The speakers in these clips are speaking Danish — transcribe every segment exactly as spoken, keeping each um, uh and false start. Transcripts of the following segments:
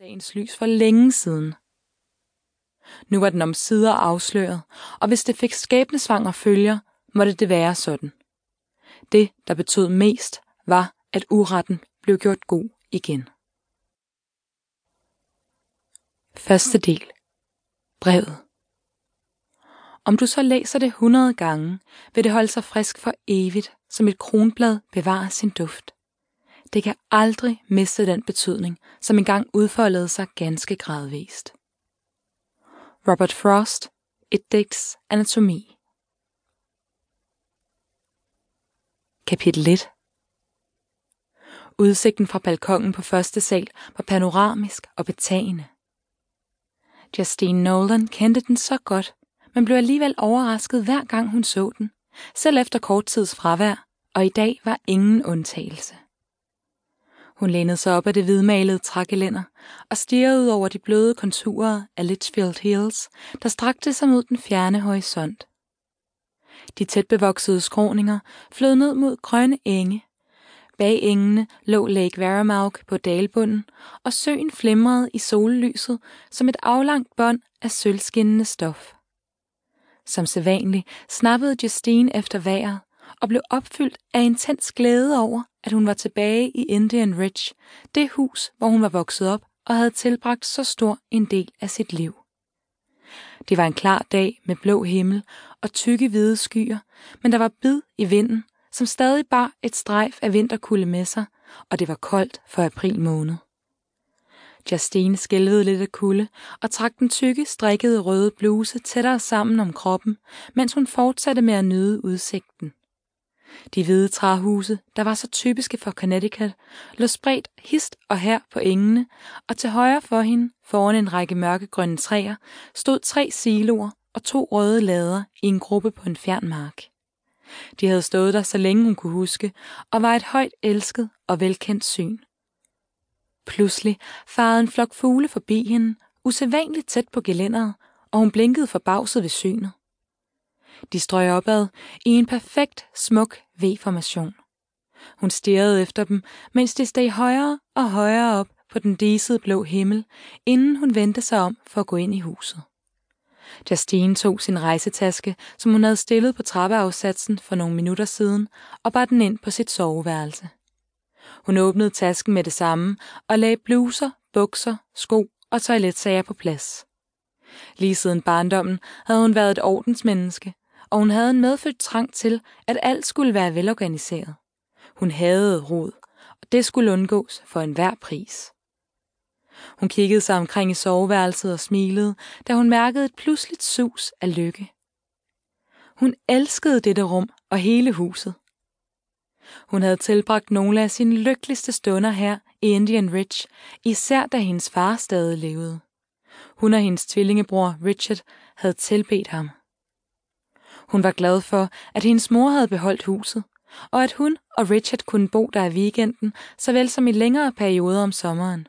dagens lys for længe siden. Nu var den omsider afsløret, og hvis det fik skæbnesvanger følger, måtte det være sådan. Det, der betød mest, var, at uretten blev gjort god igen. Første del. Brevet. Om du så læser det hundrede gange, vil det holde sig frisk for evigt, som et kronblad bevarer sin duft. Det kan aldrig miste den betydning, som engang udfoldede sig ganske gradvist. Robert Frost, Et digts anatomi. Kapitel et. Udsigten fra balkongen på første sal var panoramisk og betagende. Justine Nolan kendte den så godt, men blev alligevel overrasket hver gang hun så den, selv efter kort tids fravær, og i dag var ingen undtagelse. Hun lænede sig op af det hvidmalede trægelænder og stirrede ud over de bløde konturer af Litchfield Hills, der strakte sig mod den fjerne horisont. De tætbevoksede skråninger flød ned mod grønne enge. Bag engene lå Lake Veramauk på dalbunden, og søen flimrede i sollyset som et aflangt bånd af sølvskinnende stof. Som sædvanligt snappede Justine efter vejret og blev opfyldt af intens glæde over, at hun var tilbage i Indian Ridge, det hus, hvor hun var vokset op og havde tilbragt så stor en del af sit liv. Det var en klar dag med blå himmel og tykke hvide skyer, men der var bid i vinden, som stadig bar et strejf af vinterkulde med sig, og det var koldt for april måned. Justine skælvede lidt af kulde og trak den tykke, strikkede røde bluse tættere sammen om kroppen, mens hun fortsatte med at nyde udsigten. De hvide træhuse, der var så typiske for Connecticut, lå spredt hist og her på engene, og til højre for hende, foran en række mørkegrønne træer, stod tre siloer og to røde lader i en gruppe på en fjern mark. De havde stået der så længe hun kunne huske, og var et højt elsket og velkendt syn. Pludselig farede en flok fugle forbi hende, usædvanligt tæt på gelænderet, og hun blinkede forbavset ved synet. De strøg opad i en perfekt, smuk V-formation. Hun stirrede efter dem, mens de steg højere og højere op på den disede blå himmel, inden hun vendte sig om for at gå ind i huset. Justine tog sin rejsetaske, som hun havde stillet på trappeafsatsen for nogle minutter siden, og bar den ind på sit soveværelse. Hun åbnede tasken med det samme og lagde bluser, bukser, sko og toiletsager på plads. Lige siden barndommen havde hun været et ordensmenneske, og hun havde en medfødt trang til, at alt skulle være velorganiseret. Hun hadede rod, og det skulle undgås for enhver pris. Hun kiggede sig omkring i soveværelset og smilede, da hun mærkede et pludseligt sus af lykke. Hun elskede dette rum og hele huset. Hun havde tilbragt nogle af sine lykkeligste stunder her i Indian Ridge, især da hendes far stadig levede. Hun og hendes tvillingebror Richard havde tilbedt ham. Hun var glad for, at hendes mor havde beholdt huset, og at hun og Richard kunne bo der i weekenden, såvel som i længere perioder om sommeren.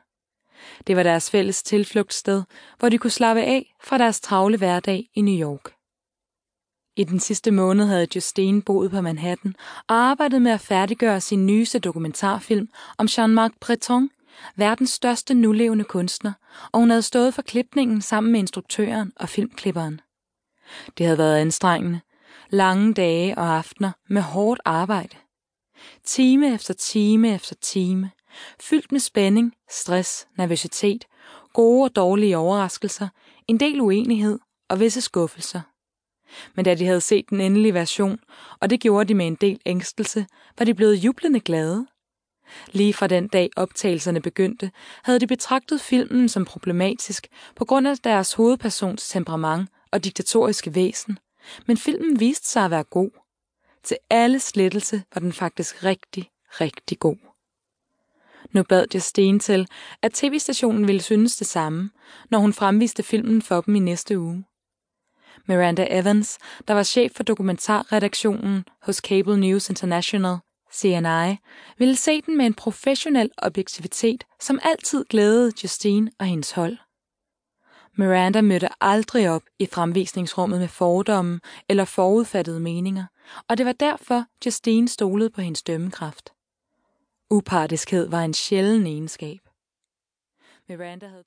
Det var deres fælles tilflugtssted, hvor de kunne slappe af fra deres travle hverdag i New York. I den sidste måned havde Justine boet på Manhattan og arbejdet med at færdiggøre sin nyeste dokumentarfilm om Jean-Marc Breton, verdens største nulevende kunstner, og hun havde stået for klipningen sammen med instruktøren og filmklipperen. Det havde været anstrengende, lange dage og aftener med hårdt arbejde. Time efter time efter time, fyldt med spænding, stress, nervøsitet, gode og dårlige overraskelser, en del uenighed og visse skuffelser. Men da de havde set den endelige version, og det gjorde de med en del ængstelse, var de blevet jublende glade. Lige fra den dag optagelserne begyndte, havde de betragtet filmen som problematisk på grund af deres hovedpersons temperament og diktatoriske væsen, men filmen viste sig at være god. Til alle slettelse var den faktisk rigtig, rigtig god. Nu bad Justine til, at tv-stationen ville synes det samme, når hun fremviste filmen for dem i næste uge. Miranda Evans, der var chef for dokumentarredaktionen hos Cable News International, C N I, ville se den med en professionel objektivitet, som altid glædede Justine og hendes hold. Miranda mødte aldrig op i fremvisningsrummet med fordomme eller forudfattede meninger, og det var derfor, Justine stolede på hendes dømmekraft. Upartiskhed var en sjælden egenskab. Miranda havde